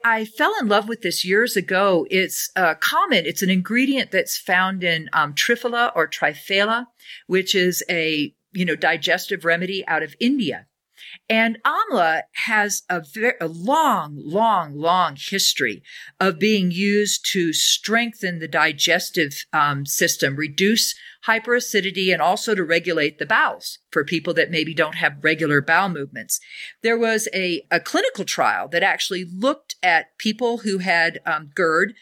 I fell in love with this years ago. It's a uh, common. It's an ingredient that's found in um, triphala or triphala, which is a you know digestive remedy out of India. And amla has a, very, a long, long, long history of being used to strengthen the digestive um, system, reduce hyperacidity, and also to regulate the bowels for people that maybe don't have regular bowel movements. There was a, a clinical trial that actually looked at people who had um, GERD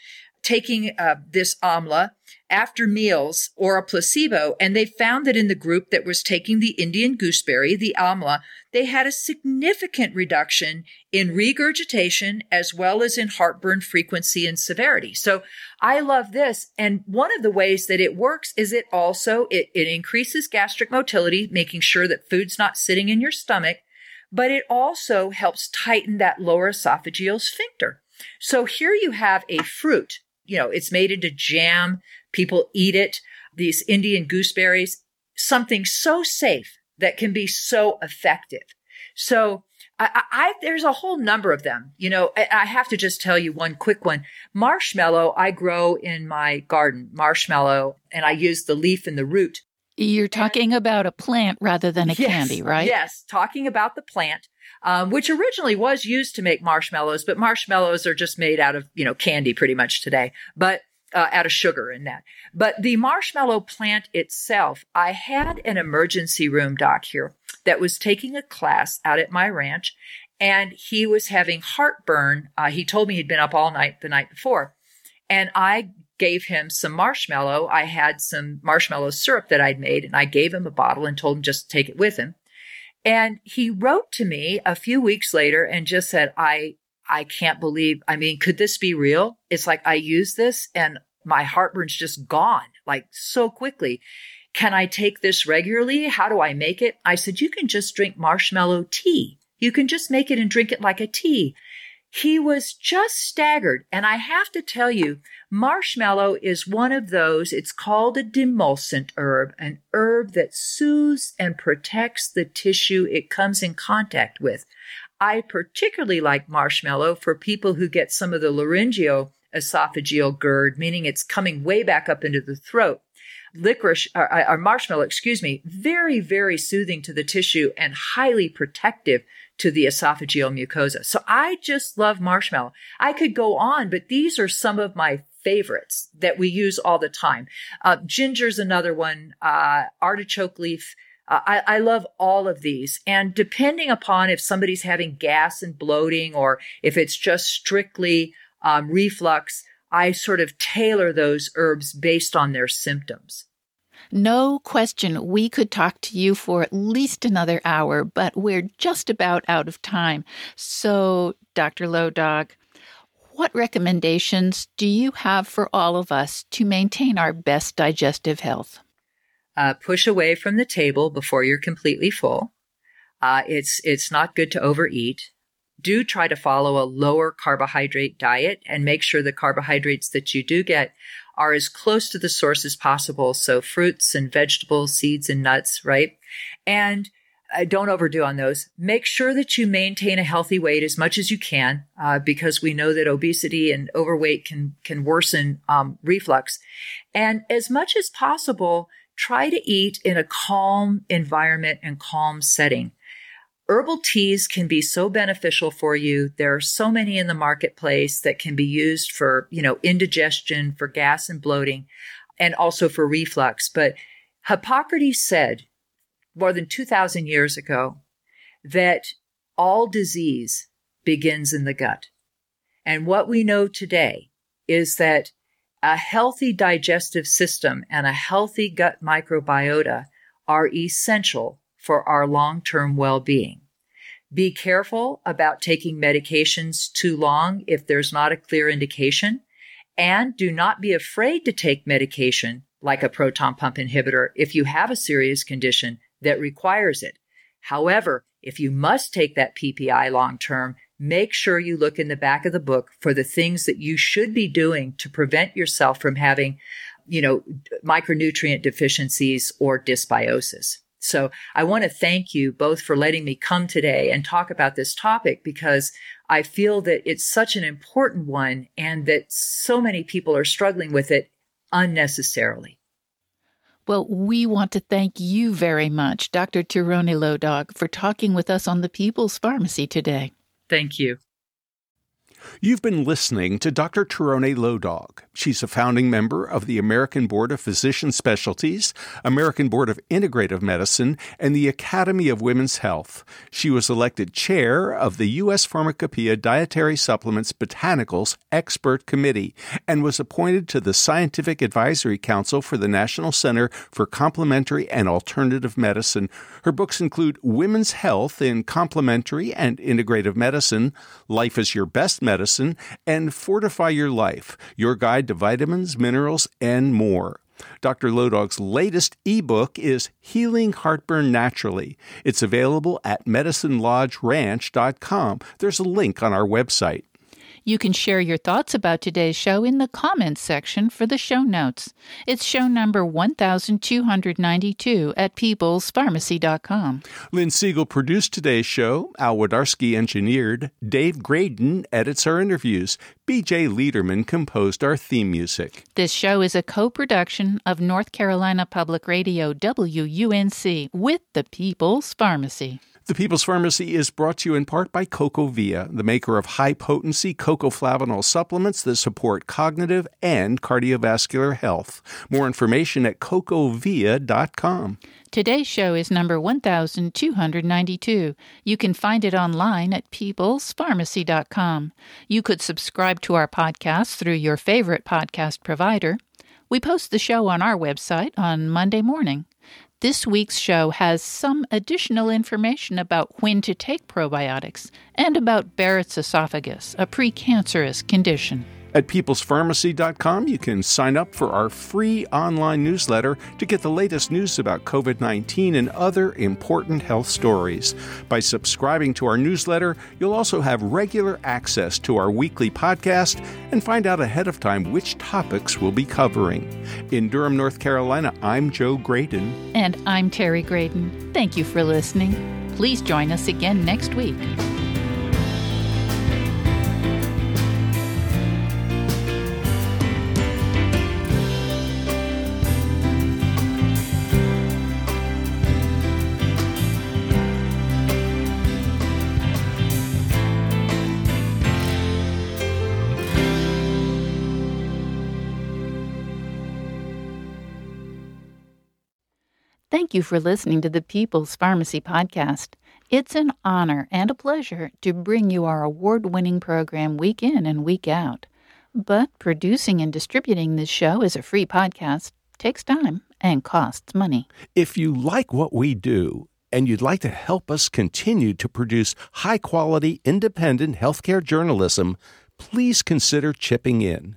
taking uh, this amla after meals or a placebo, and they found that in the group that was taking the Indian gooseberry, the amla, they had a significant reduction in regurgitation as well as in heartburn frequency and severity. So I love this. And one of the ways that it works is it also, it, it increases gastric motility, making sure that food's not sitting in your stomach, but it also helps tighten that lower esophageal sphincter. So here you have a fruit. You know, it's made into jam. People eat it, these Indian gooseberries, something so safe that can be so effective. So I, I, there's a whole number of them. You know, I, I have to just tell you one quick one. Marshmallow, I grow in my garden, marshmallow, and I use the leaf and the root. You're talking about a plant rather than a yes, candy, right? Yes, talking about the plant, um, which originally was used to make marshmallows, but marshmallows are just made out of, you know, candy pretty much today, but uh, out of sugar and that. But the marshmallow plant itself, I had an emergency room doc here that was taking a class out at my ranch, and he was having heartburn. Uh, he told me he'd been up all night the night before, and I gave him some marshmallow. I had some marshmallow syrup that I'd made, and I gave him a bottle and told him just to take it with him. And he wrote to me a few weeks later and just said, I, I can't believe, I mean, could this be real? It's like, I used this and my heartburn's just gone, like so quickly. Can I take this regularly? How do I make it? I said, you can just drink marshmallow tea. You can just make it and drink it like a tea. He was just staggered. And I have to tell you, marshmallow is one of those, it's called a demulcent herb, an herb that soothes and protects the tissue it comes in contact with. I particularly like marshmallow for people who get some of the laryngeal esophageal GERD, meaning it's coming way back up into the throat. Licorice or, or marshmallow, excuse me, very, very soothing to the tissue and highly protective to the esophageal mucosa. So I just love marshmallow. I could go on, but these are some of my favorites that we use all the time. Uh, ginger's another one, uh, artichoke leaf, I, I love all of these. And depending upon if somebody's having gas and bloating or if it's just strictly um, reflux, I sort of tailor those herbs based on their symptoms. No question, we could talk to you for at least another hour, but we're just about out of time. So, Doctor Low Dog, what recommendations do you have for all of us to maintain our best digestive health? Uh, push away from the table before you're completely full. Uh, it's it's not good to overeat. Do try to follow a lower carbohydrate diet and make sure the carbohydrates that you do get are as close to the source as possible. So fruits and vegetables, seeds and nuts, right? And uh, don't overdo on those. Make sure that you maintain a healthy weight as much as you can, uh, because we know that obesity and overweight can, can worsen um, reflux. And as much as possible, try to eat in a calm environment and calm setting. Herbal teas can be so beneficial for you. There are so many in the marketplace that can be used for, you know, indigestion, for gas and bloating, and also for reflux. But Hippocrates said more than two thousand years ago that all disease begins in the gut. And what we know today is that a healthy digestive system and a healthy gut microbiota are essential for our long-term well-being. Be careful about taking medications too long if there's not a clear indication, and do not be afraid to take medication like a proton pump inhibitor if you have a serious condition that requires it. However, if you must take that P P I long-term, make sure you look in the back of the book for the things that you should be doing to prevent yourself from having, you know, micronutrient deficiencies or dysbiosis. So I want to thank you both for letting me come today and talk about this topic, because I feel that it's such an important one and that so many people are struggling with it unnecessarily. Well, we want to thank you very much, Doctor Tieraona Low Dog, for talking with us on the People's Pharmacy today. Thank you. You've been listening to Doctor Tieraona Low Dog. She's a founding member of the American Board of Physician Specialties, American Board of Integrative Medicine, and the Academy of Women's Health. She was elected chair of the U S Pharmacopeia Dietary Supplements Botanicals Expert Committee and was appointed to the Scientific Advisory Council for the National Center for Complementary and Alternative Medicine. Her books include Women's Health in Complementary and Integrative Medicine, Life is Your Best Medicine, Medicine, and Fortify Your Life, Your Guide to Vitamins, Minerals, and More. Doctor Low Dog's latest ebook is Healing Heartburn Naturally. It's available at Medicine Lodge Ranch dot com. There's a link on our website. You can share your thoughts about today's show in the comments section for the show notes. It's show number one thousand two hundred ninety-two at peoples pharmacy dot com. Lynn Siegel produced today's show. Al Wadarski engineered. Dave Graydon edits our interviews. B J Lederman composed our theme music. This show is a co-production of North Carolina Public Radio W U N C with the People's Pharmacy. The People's Pharmacy is brought to you in part by CocoaVia, the maker of high-potency cocoflavanol supplements that support cognitive and cardiovascular health. More information at cocoa via dot com. Today's show is number one thousand two hundred ninety-two. You can find it online at peoples pharmacy dot com. You could subscribe to our podcast through your favorite podcast provider. We post the show on our website on Monday morning. This week's show has some additional information about when to take probiotics and about Barrett's esophagus, a precancerous condition. At peoples pharmacy dot com, you can sign up for our free online newsletter to get the latest news about covid nineteen and other important health stories. By subscribing to our newsletter, you'll also have regular access to our weekly podcast and find out ahead of time which topics we'll be covering. In Durham, North Carolina, I'm Joe Graydon. And I'm Terry Graydon. Thank you for listening. Please join us again next week. Thank you for listening to the People's Pharmacy Podcast. It's an honor and a pleasure to bring you our award-winning program week in and week out. But producing and distributing this show as a free podcast takes time and costs money. If you like what we do and you'd like to help us continue to produce high-quality, independent healthcare journalism, please consider chipping in.